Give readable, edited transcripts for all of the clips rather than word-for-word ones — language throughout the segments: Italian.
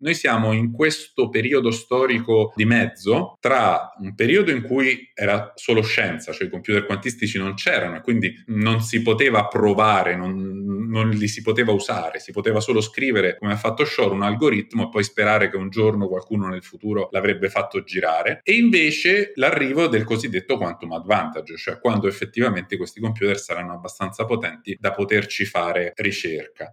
Noi siamo in questo periodo storico di mezzo tra un periodo in cui era solo scienza, cioè i computer quantistici non c'erano e quindi non si poteva provare, non li si poteva usare, si poteva solo scrivere, come ha fatto Shor, un algoritmo e poi sperare che un giorno qualcuno nel futuro l'avrebbe fatto girare, e invece l'arrivo del cosiddetto quantum advantage, cioè quando effettivamente questi computer saranno abbastanza potenti da poterci fare ricerca.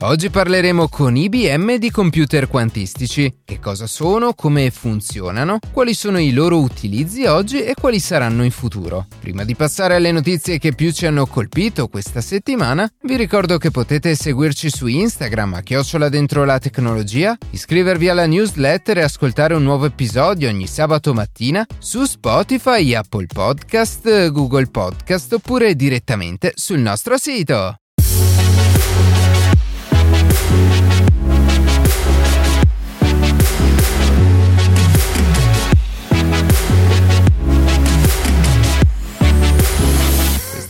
Oggi parleremo con IBM di computer quantistici, che cosa sono, come funzionano, quali sono i loro utilizzi oggi e quali saranno in futuro. Prima di passare alle notizie che più ci hanno colpito questa settimana, vi ricordo che potete seguirci su Instagram a @dentrolatecnologia, iscrivervi alla newsletter e ascoltare un nuovo episodio ogni sabato mattina su Spotify, Apple Podcast, Google Podcast oppure direttamente sul nostro sito.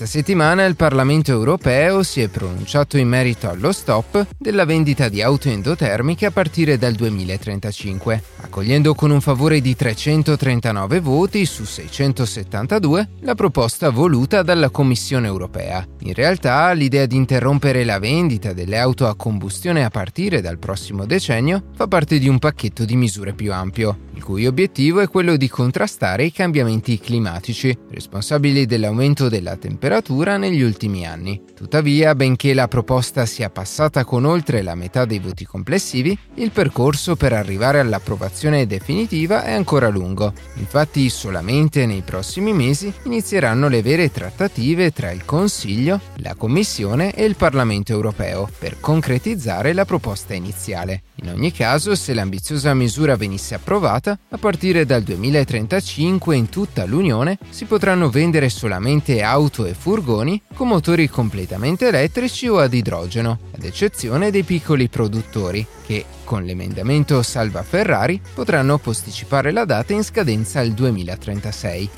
Settimana il Parlamento Europeo si è pronunciato in merito allo stop della vendita di auto endotermiche a partire dal 2035, accogliendo con un favore di 339 voti su 672 la proposta voluta dalla Commissione Europea. In realtà, l'idea di interrompere la vendita delle auto a combustione a partire dal prossimo decennio fa parte di un pacchetto di misure più ampio, il cui obiettivo è quello di contrastare i cambiamenti climatici, responsabili dell'aumento della temperatura negli ultimi anni. Tuttavia, benché la proposta sia passata con oltre la metà dei voti complessivi, il percorso per arrivare all'approvazione definitiva è ancora lungo. Infatti, solamente nei prossimi mesi inizieranno le vere trattative tra il Consiglio, la Commissione e il Parlamento europeo per concretizzare la proposta iniziale. In ogni caso, se l'ambiziosa misura venisse approvata, a partire dal 2035 in tutta l'Unione si potranno vendere solamente auto e furgoni con motori completamente elettrici o ad idrogeno, ad eccezione dei piccoli produttori che, con l'emendamento Salva Ferrari, potranno posticipare la data in scadenza al 2036.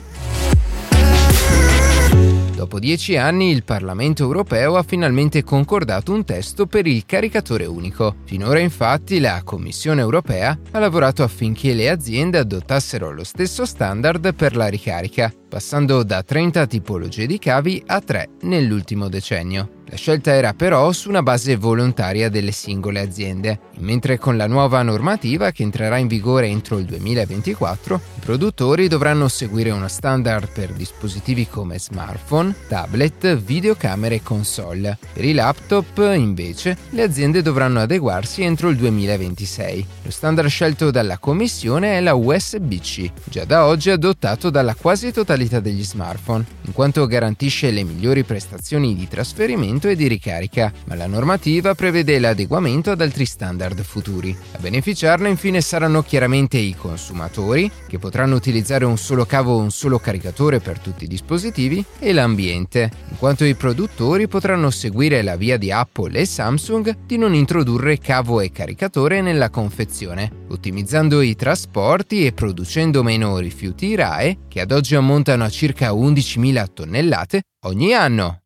Dopo 10 anni il Parlamento europeo ha finalmente concordato un testo per il caricatore unico. Finora infatti la Commissione europea ha lavorato affinché le aziende adottassero lo stesso standard per la ricarica, passando da 30 tipologie di cavi a 3 nell'ultimo decennio. La scelta era però su una base volontaria delle singole aziende, mentre con la nuova normativa che entrerà in vigore entro il 2024, i produttori dovranno seguire uno standard per dispositivi come smartphone, tablet, videocamere e console. Per i laptop, invece, le aziende dovranno adeguarsi entro il 2026. Lo standard scelto dalla Commissione è la USB-C, già da oggi adottato dalla quasi totalità degli smartphone, in quanto garantisce le migliori prestazioni di trasferimento e di ricarica, ma la normativa prevede l'adeguamento ad altri standard futuri. A beneficiarne infine saranno chiaramente i consumatori, che potranno utilizzare un solo cavo o un solo caricatore per tutti i dispositivi, e l'ambiente, in quanto i produttori potranno seguire la via di Apple e Samsung di non introdurre cavo e caricatore nella confezione, ottimizzando i trasporti e producendo meno rifiuti RAE, che ad oggi ammontano a circa 11.000 tonnellate ogni anno.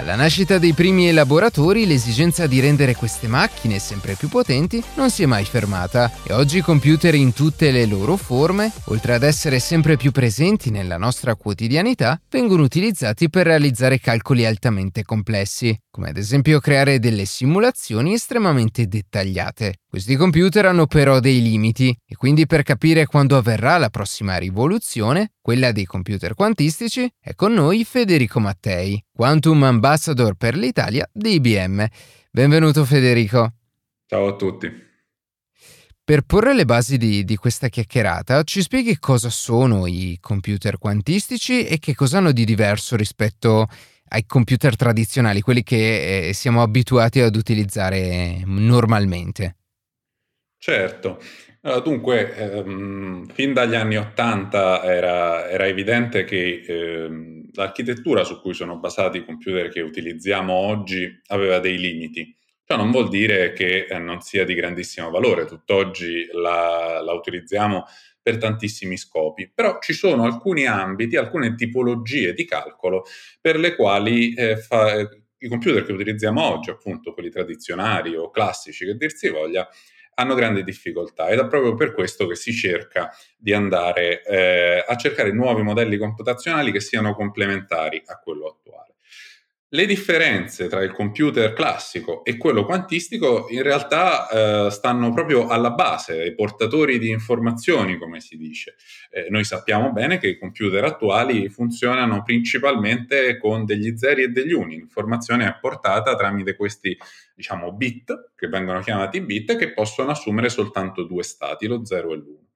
Alla nascita dei primi elaboratori, l'esigenza di rendere queste macchine sempre più potenti non si è mai fermata e oggi i computer in tutte le loro forme, oltre ad essere sempre più presenti nella nostra quotidianità, vengono utilizzati per realizzare calcoli altamente complessi, come ad esempio creare delle simulazioni estremamente dettagliate. Questi computer hanno però dei limiti e quindi per capire quando avverrà la prossima rivoluzione, quella dei computer quantistici, è con noi Federico Mattei, Quantum Ambassador per l'Italia di IBM. Benvenuto Federico. Ciao a tutti. Per porre le basi di questa chiacchierata, ci spieghi cosa sono i computer quantistici e che cosa hanno di diverso rispetto ai computer tradizionali, quelli che siamo abituati ad utilizzare normalmente. Certo, Dunque, fin dagli anni '80 era evidente che l'architettura su cui sono basati i computer che utilizziamo oggi aveva dei limiti. Ciò non vuol dire che non sia di grandissimo valore, tutt'oggi la utilizziamo per tantissimi scopi, però ci sono alcuni ambiti, alcune tipologie di calcolo per le quali i computer che utilizziamo oggi, appunto quelli tradizionali o classici che dir si voglia, hanno grandi difficoltà, ed è proprio per questo che si cerca di andare a cercare nuovi modelli computazionali che siano complementari a quello attuale. Le differenze tra il computer classico e quello quantistico in realtà stanno proprio alla base, ai portatori di informazioni, come si dice. Noi sappiamo bene che i computer attuali funzionano principalmente con degli zeri e degli uni, informazione apportata tramite questi, diciamo, bit, che vengono chiamati bit, che possono assumere soltanto due stati, lo 0 e l'1.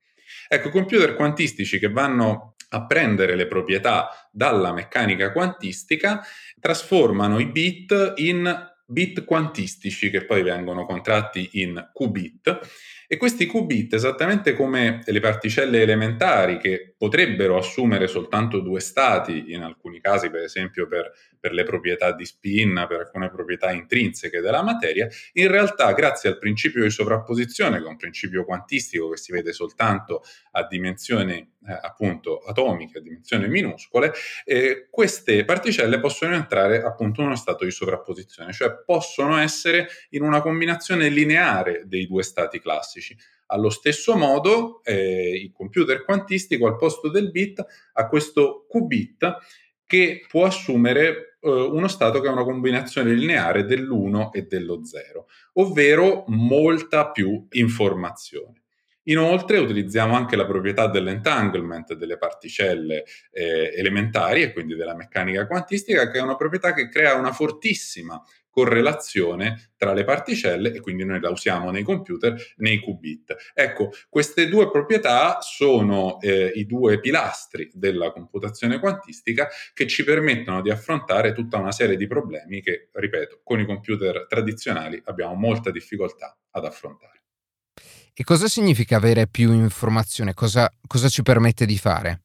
Ecco, computer quantistici che vanno a prendere le proprietà dalla meccanica quantistica trasformano i bit in bit quantistici che poi vengono contratti in qubit, e questi qubit, esattamente come le particelle elementari che potrebbero assumere soltanto due stati in alcuni casi, per esempio per le proprietà di spin, per alcune proprietà intrinseche della materia, in realtà grazie al principio di sovrapposizione, che è un principio quantistico che si vede soltanto a dimensioni appunto atomiche, a dimensioni minuscole, queste particelle possono entrare appunto in uno stato di sovrapposizione, cioè possono essere in una combinazione lineare dei due stati classici. Allo stesso modo il computer quantistico al posto del bit ha questo qubit che può assumere uno stato che è una combinazione lineare dell'1 e dello 0, ovvero molta più informazione. Inoltre utilizziamo anche la proprietà dell'entanglement delle particelle elementari, e quindi della meccanica quantistica, che è una proprietà che crea una fortissima correlazione tra le particelle, e quindi noi la usiamo nei computer, nei qubit. Ecco, queste due proprietà sono i due pilastri della computazione quantistica che ci permettono di affrontare tutta una serie di problemi che, ripeto, con i computer tradizionali abbiamo molta difficoltà ad affrontare. E cosa significa avere più informazione? Cosa ci permette di fare?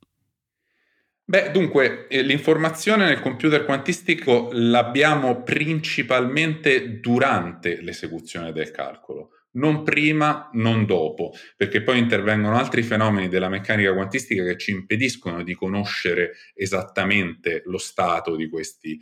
Beh, dunque, l'informazione nel computer quantistico l'abbiamo principalmente durante l'esecuzione del calcolo, non prima, non dopo, perché poi intervengono altri fenomeni della meccanica quantistica che ci impediscono di conoscere esattamente lo stato di questi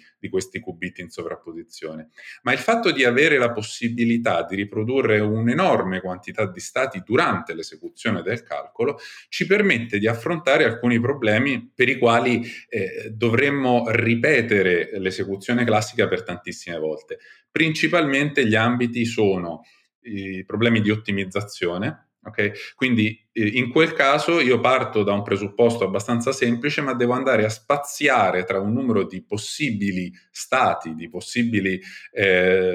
qubit in sovrapposizione. Ma il fatto di avere la possibilità di riprodurre un'enorme quantità di stati durante l'esecuzione del calcolo ci permette di affrontare alcuni problemi per i quali dovremmo ripetere l'esecuzione classica per tantissime volte. Principalmente gli ambiti sono i problemi di ottimizzazione, okay? Quindi in quel caso io parto da un presupposto abbastanza semplice, ma devo andare a spaziare tra un numero di possibili stati, di possibili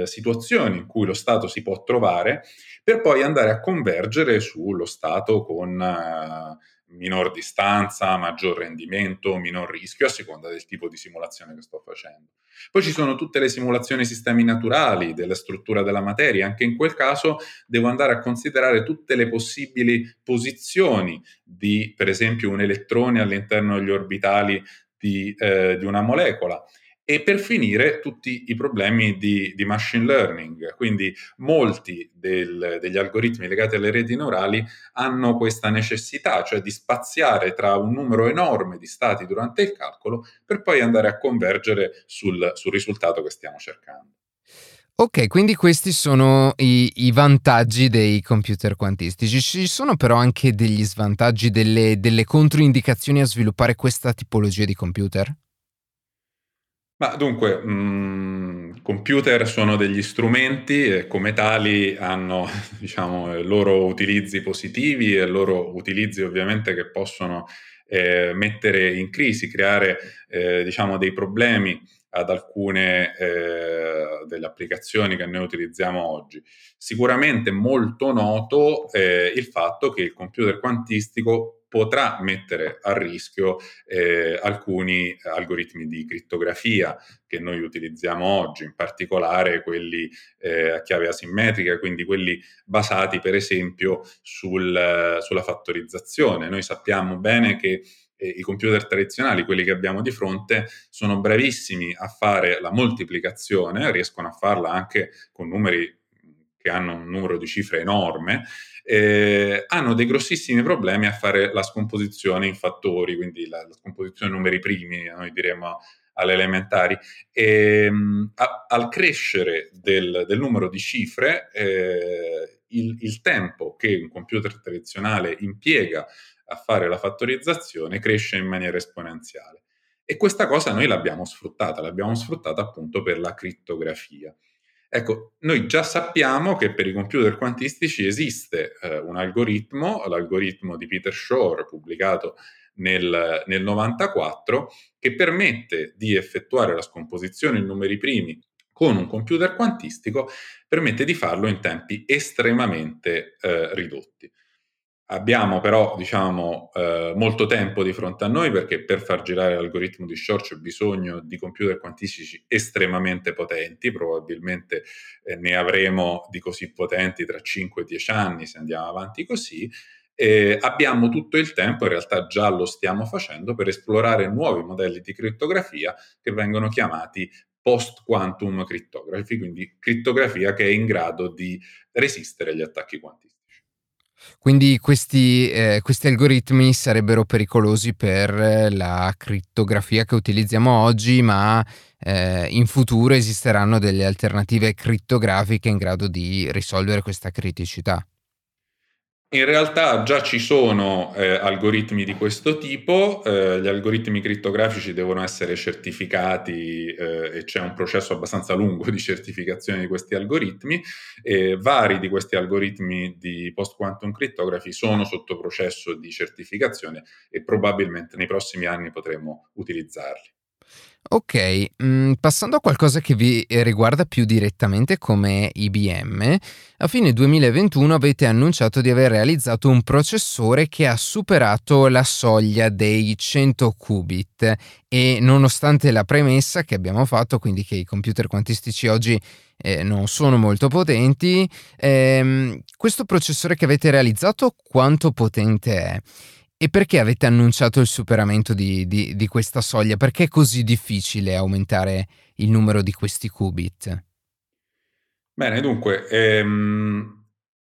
situazioni in cui lo stato si può trovare, per poi andare a convergere sullo stato con minor distanza, maggior rendimento, minor rischio, a seconda del tipo di simulazione che sto facendo. Poi ci sono tutte le simulazioni sistemi naturali, della struttura della materia. Anche in quel caso devo andare a considerare tutte le possibili posizioni di, per esempio, un elettrone all'interno degli orbitali di una molecola. E per finire tutti i problemi di machine learning, quindi molti degli algoritmi legati alle reti neurali hanno questa necessità, cioè di spaziare tra un numero enorme di stati durante il calcolo per poi andare a convergere sul risultato che stiamo cercando. Ok, quindi questi sono i vantaggi dei computer quantistici. Ci sono però anche degli svantaggi, delle controindicazioni a sviluppare questa tipologia di computer? Ma dunque, computer sono degli strumenti e come tali hanno, diciamo, loro utilizzi positivi e loro utilizzi ovviamente che possono mettere in crisi, creare diciamo dei problemi ad alcune delle applicazioni che noi utilizziamo oggi. Sicuramente molto noto il fatto che il computer quantistico potrà mettere a rischio alcuni algoritmi di crittografia che noi utilizziamo oggi, in particolare quelli a chiave asimmetrica, quindi quelli basati per esempio sulla fattorizzazione. Noi sappiamo bene che i computer tradizionali, quelli che abbiamo di fronte, sono bravissimi a fare la moltiplicazione, riescono a farla anche con numeri che hanno un numero di cifre enorme, hanno dei grossissimi problemi a fare la scomposizione in fattori, quindi la scomposizione numeri primi, noi diremmo alle elementari. Al crescere del numero di cifre, il tempo che un computer tradizionale impiega a fare la fattorizzazione cresce in maniera esponenziale. E questa cosa noi l'abbiamo sfruttata appunto per la crittografia. Ecco, noi già sappiamo che per i computer quantistici esiste un algoritmo, l'algoritmo di Peter Shor, pubblicato nel 94, che permette di effettuare la scomposizione in numeri primi con un computer quantistico, permette di farlo in tempi estremamente ridotti. Abbiamo però, molto tempo di fronte a noi, perché per far girare l'algoritmo di Shor c'è bisogno di computer quantistici estremamente potenti, probabilmente ne avremo di così potenti tra 5 e 10 anni se andiamo avanti così. Abbiamo tutto il tempo, in realtà già lo stiamo facendo, per esplorare nuovi modelli di crittografia che vengono chiamati post-quantum cryptography, quindi crittografia che è in grado di resistere agli attacchi quantistici. Quindi questi algoritmi sarebbero pericolosi per la crittografia che utilizziamo oggi, ma in futuro esisteranno delle alternative crittografiche in grado di risolvere questa criticità. In realtà già ci sono algoritmi di questo tipo, gli algoritmi crittografici devono essere certificati e c'è un processo abbastanza lungo di certificazione di questi algoritmi. Vari di questi algoritmi di post-quantum cryptography sono sotto processo di certificazione e probabilmente nei prossimi anni potremo utilizzarli. Ok, passando a qualcosa che vi riguarda più direttamente come IBM, a fine 2021 avete annunciato di aver realizzato un processore che ha superato la soglia dei 100 qubit e nonostante la premessa che abbiamo fatto, quindi che i computer quantistici oggi non sono molto potenti, questo processore che avete realizzato quanto potente è? E perché avete annunciato il superamento di questa soglia? Perché è così difficile aumentare il numero di questi qubit? Bene, dunque,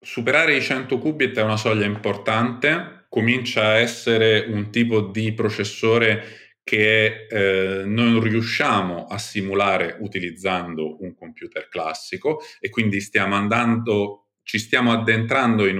superare i 100 qubit è una soglia importante, comincia a essere un tipo di processore che non riusciamo a simulare utilizzando un computer classico e quindi ci stiamo addentrando in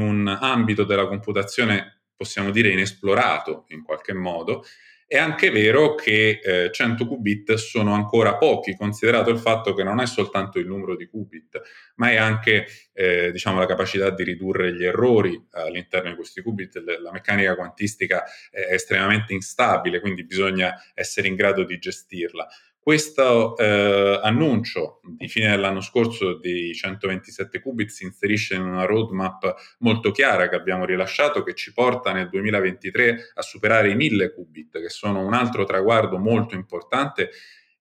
un ambito della computazione, possiamo dire, inesplorato in qualche modo. È anche vero che 100 qubit sono ancora pochi, considerato il fatto che non è soltanto il numero di qubit, ma è anche la capacità di ridurre gli errori all'interno di questi qubit. La meccanica quantistica è estremamente instabile, quindi bisogna essere in grado di gestirla. Questo annuncio di fine dell'anno scorso dei 127 qubit si inserisce in una roadmap molto chiara che abbiamo rilasciato, che ci porta nel 2023 a superare i 1000 qubit, che sono un altro traguardo molto importante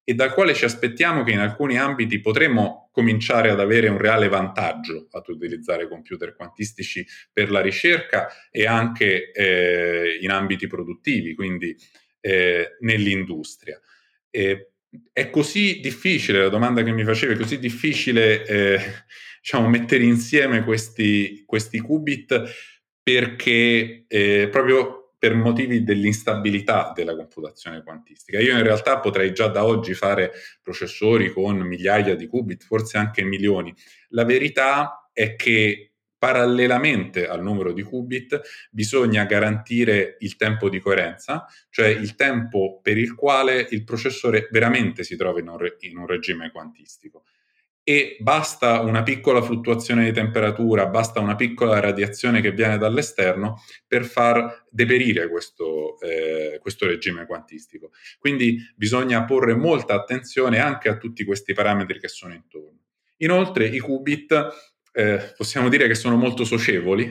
e dal quale ci aspettiamo che in alcuni ambiti potremo cominciare ad avere un reale vantaggio ad utilizzare computer quantistici per la ricerca e anche in ambiti produttivi, quindi nell'industria. È così difficile, la domanda che mi facevi, è così difficile mettere insieme questi qubit perché proprio per motivi dell'instabilità della computazione quantistica. Io in realtà potrei già da oggi fare processori con migliaia di qubit, forse anche milioni. La verità è che parallelamente al numero di qubit bisogna garantire il tempo di coerenza, cioè il tempo per il quale il processore veramente si trova in un regime quantistico. E basta una piccola fluttuazione di temperatura, basta una piccola radiazione che viene dall'esterno per far deperire questo regime quantistico. Quindi bisogna porre molta attenzione anche a tutti questi parametri che sono intorno. Inoltre i qubit possiamo dire che sono molto socievoli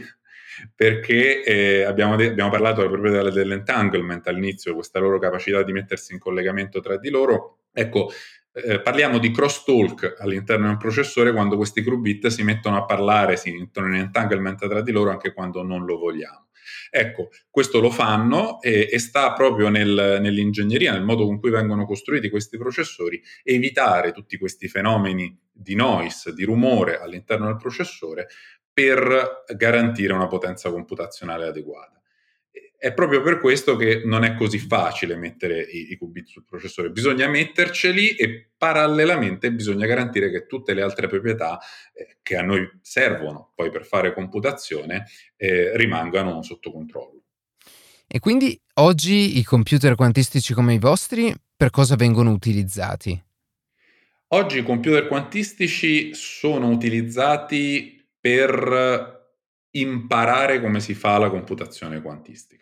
perché abbiamo parlato proprio dell'entanglement all'inizio, questa loro capacità di mettersi in collegamento tra di loro. Ecco, parliamo di crosstalk all'interno di un processore quando questi qubit si mettono a parlare, si mettono in entanglement tra di loro anche quando non lo vogliamo. Ecco, questo lo fanno e sta proprio nell'ingegneria, nel modo con cui vengono costruiti questi processori, evitare tutti questi fenomeni di noise, di rumore all'interno del processore per garantire una potenza computazionale adeguata. È proprio per questo che non è così facile mettere i qubit sul processore, bisogna metterceli e parallelamente bisogna garantire che tutte le altre proprietà che a noi servono poi per fare computazione rimangano sotto controllo. E quindi oggi i computer quantistici come i vostri per cosa vengono utilizzati? Oggi i computer quantistici sono utilizzati per imparare come si fa la computazione quantistica.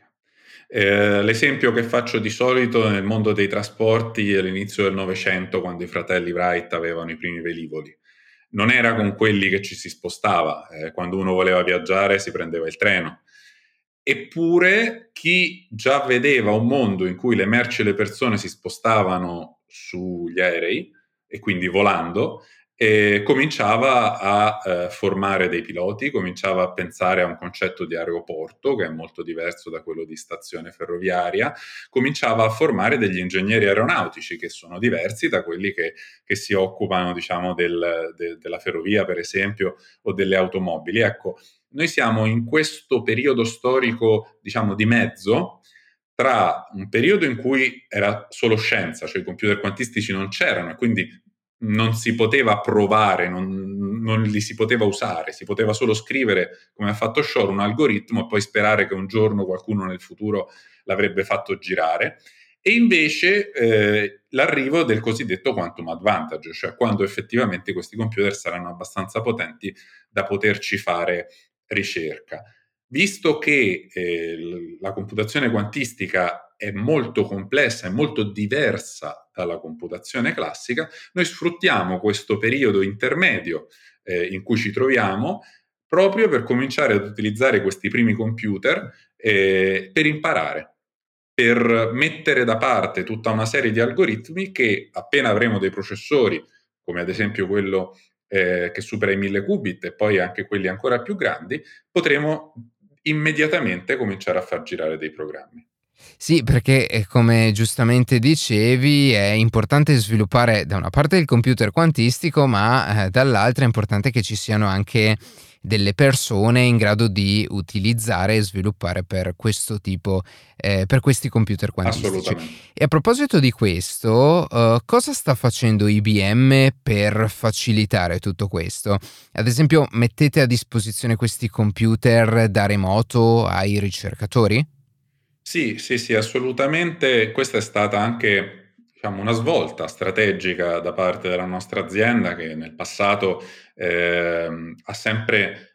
L'esempio che faccio di solito nel mondo dei trasporti all'inizio del Novecento, quando i fratelli Wright avevano i primi velivoli. Non era con quelli che ci si spostava, quando uno voleva viaggiare si prendeva il treno. Eppure chi già vedeva un mondo in cui le merci e le persone si spostavano sugli aerei, e quindi volando, cominciava a formare dei piloti, cominciava a pensare a un concetto di aeroporto che è molto diverso da quello di stazione ferroviaria, cominciava a formare degli ingegneri aeronautici che sono diversi da quelli che si occupano, diciamo, della ferrovia, per esempio, o delle automobili. Ecco, noi siamo in questo periodo storico, diciamo, di mezzo tra un periodo in cui era solo scienza, cioè i computer quantistici non c'erano e quindi non si poteva provare, non li si poteva usare, si poteva solo scrivere, come ha fatto Shor, un algoritmo e poi sperare che un giorno qualcuno nel futuro l'avrebbe fatto girare. E invece l'arrivo del cosiddetto quantum advantage, cioè quando effettivamente questi computer saranno abbastanza potenti da poterci fare ricerca. Visto che la computazione quantistica è molto complessa, è molto diversa dalla computazione classica, noi sfruttiamo questo periodo intermedio in cui ci troviamo proprio per cominciare ad utilizzare questi primi computer per imparare, per mettere da parte tutta una serie di algoritmi che appena avremo dei processori, come ad esempio quello che supera i 1000 qubit e poi anche quelli ancora più grandi, potremo immediatamente cominciare a far girare dei programmi. Sì, perché come giustamente dicevi è importante sviluppare da una parte il computer quantistico, ma dall'altra è importante che ci siano anche delle persone in grado di utilizzare e sviluppare per questo tipo, per questi computer quantistici. Assolutamente. E a proposito di questo, cosa sta facendo IBM per facilitare tutto questo? Ad esempio, mettete a disposizione questi computer da remoto ai ricercatori? Sì, assolutamente. Questa è stata anche, diciamo, una svolta strategica da parte della nostra azienda che nel passato ha sempre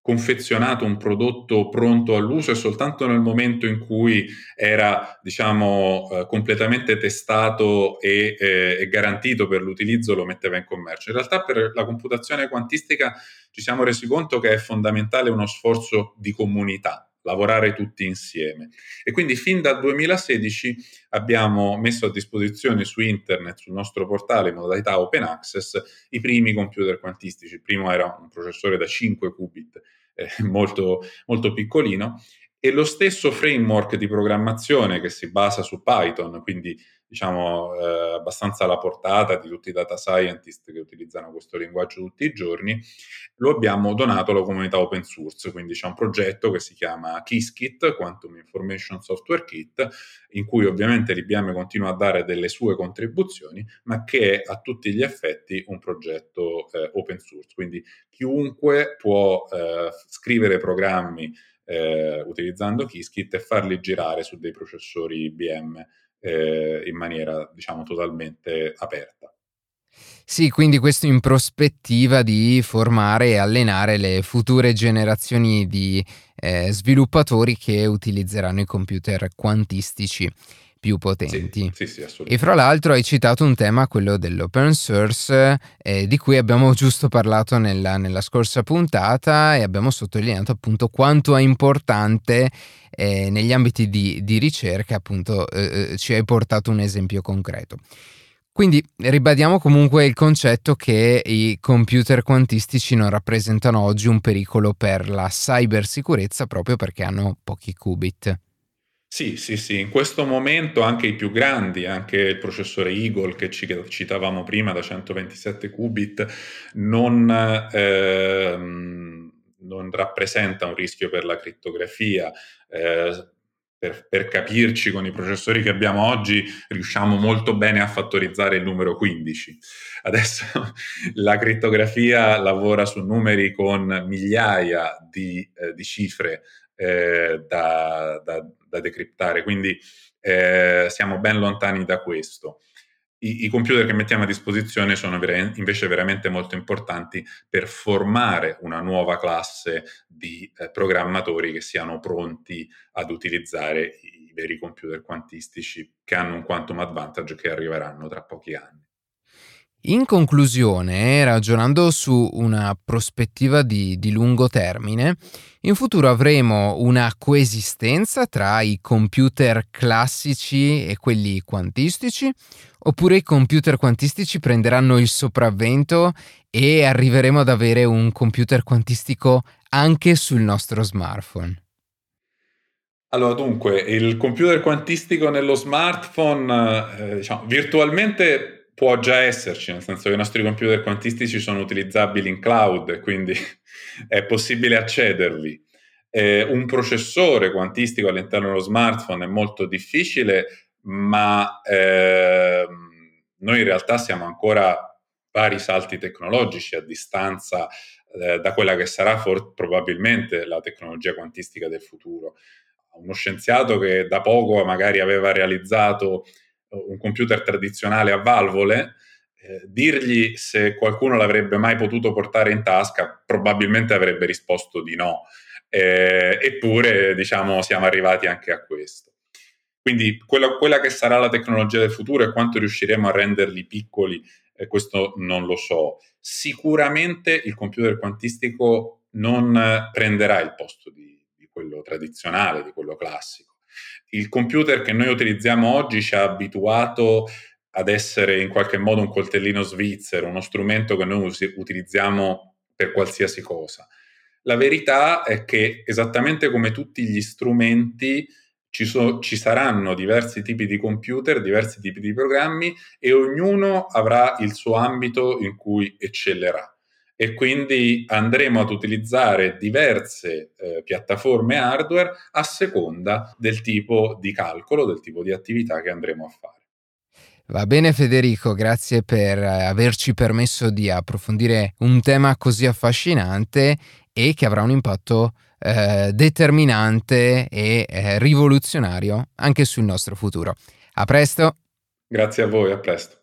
confezionato un prodotto pronto all'uso e soltanto nel momento in cui era, diciamo, completamente testato e garantito per l'utilizzo lo metteva in commercio. In realtà per la computazione quantistica ci siamo resi conto che è fondamentale uno sforzo di comunità, lavorare tutti insieme. E quindi fin dal 2016 abbiamo messo a disposizione su internet, sul nostro portale in modalità open access, i primi computer quantistici. Il primo era un processore da 5 qubit, molto, molto piccolino, e lo stesso framework di programmazione che si basa su Python, quindi diciamo abbastanza alla portata di tutti i data scientist che utilizzano questo linguaggio tutti i giorni, lo abbiamo donato alla comunità open source. Quindi c'è un progetto che si chiama Qiskit, Quantum Information Software Kit, in cui ovviamente l'IBM continua a dare delle sue contribuzioni, ma che è a tutti gli effetti un progetto open source. Quindi chiunque può scrivere programmi utilizzando Qiskit e farli girare su dei processori IBM in maniera, diciamo, totalmente aperta. Sì, quindi questo in prospettiva di formare e allenare le future generazioni di sviluppatori che utilizzeranno i computer quantistici. più potenti. Sì, sì, assolutamente. E fra l'altro hai citato un tema, quello dell'open source, di cui abbiamo giusto parlato nella scorsa puntata, e abbiamo sottolineato appunto quanto è importante negli ambiti di ricerca, appunto ci hai portato un esempio concreto. Quindi ribadiamo comunque il concetto che i computer quantistici non rappresentano oggi un pericolo per la cybersicurezza proprio perché hanno pochi qubit. Sì, sì, sì. In questo momento anche i più grandi, anche il processore Eagle che citavamo prima da 127 qubit, non rappresenta un rischio per la criptografia. Per capirci, con i processori che abbiamo oggi riusciamo molto bene a fattorizzare il numero 15. Adesso la crittografia lavora su numeri con migliaia di cifre da decriptare, quindi siamo ben lontani da questo. I computer che mettiamo a disposizione sono invece veramente molto importanti per formare una nuova classe di programmatori che siano pronti ad utilizzare i veri computer quantistici che hanno un quantum advantage che arriveranno tra pochi anni. In conclusione, ragionando su una prospettiva di lungo termine, in futuro avremo una coesistenza tra i computer classici e quelli quantistici, oppure i computer quantistici prenderanno il sopravvento e arriveremo ad avere un computer quantistico anche sul nostro smartphone? Allora, dunque, il computer quantistico nello smartphone, virtualmente può già esserci, nel senso che i nostri computer quantistici sono utilizzabili in cloud, quindi è possibile accedervi. Un processore quantistico all'interno dello smartphone è molto difficile, ma noi in realtà siamo ancora vari salti tecnologici a distanza da quella che sarà probabilmente la tecnologia quantistica del futuro. Uno scienziato che da poco magari aveva realizzato un computer tradizionale a valvole, dirgli se qualcuno l'avrebbe mai potuto portare in tasca, probabilmente avrebbe risposto di no. Eppure, siamo arrivati anche a questo. Quindi quella che sarà la tecnologia del futuro e quanto riusciremo a renderli piccoli, questo non lo so. Sicuramente il computer quantistico non prenderà il posto di quello tradizionale, di quello classico. Il computer che noi utilizziamo oggi ci ha abituato ad essere in qualche modo un coltellino svizzero, uno strumento che noi utilizziamo per qualsiasi cosa. La verità è che esattamente come tutti gli strumenti ci saranno diversi tipi di computer, diversi tipi di programmi e ognuno avrà il suo ambito in cui eccellerà. E quindi andremo ad utilizzare diverse piattaforme hardware a seconda del tipo di calcolo, del tipo di attività che andremo a fare. Va bene Federico, grazie per averci permesso di approfondire un tema così affascinante e che avrà un impatto determinante e rivoluzionario anche sul nostro futuro. A presto! Grazie a voi, a presto.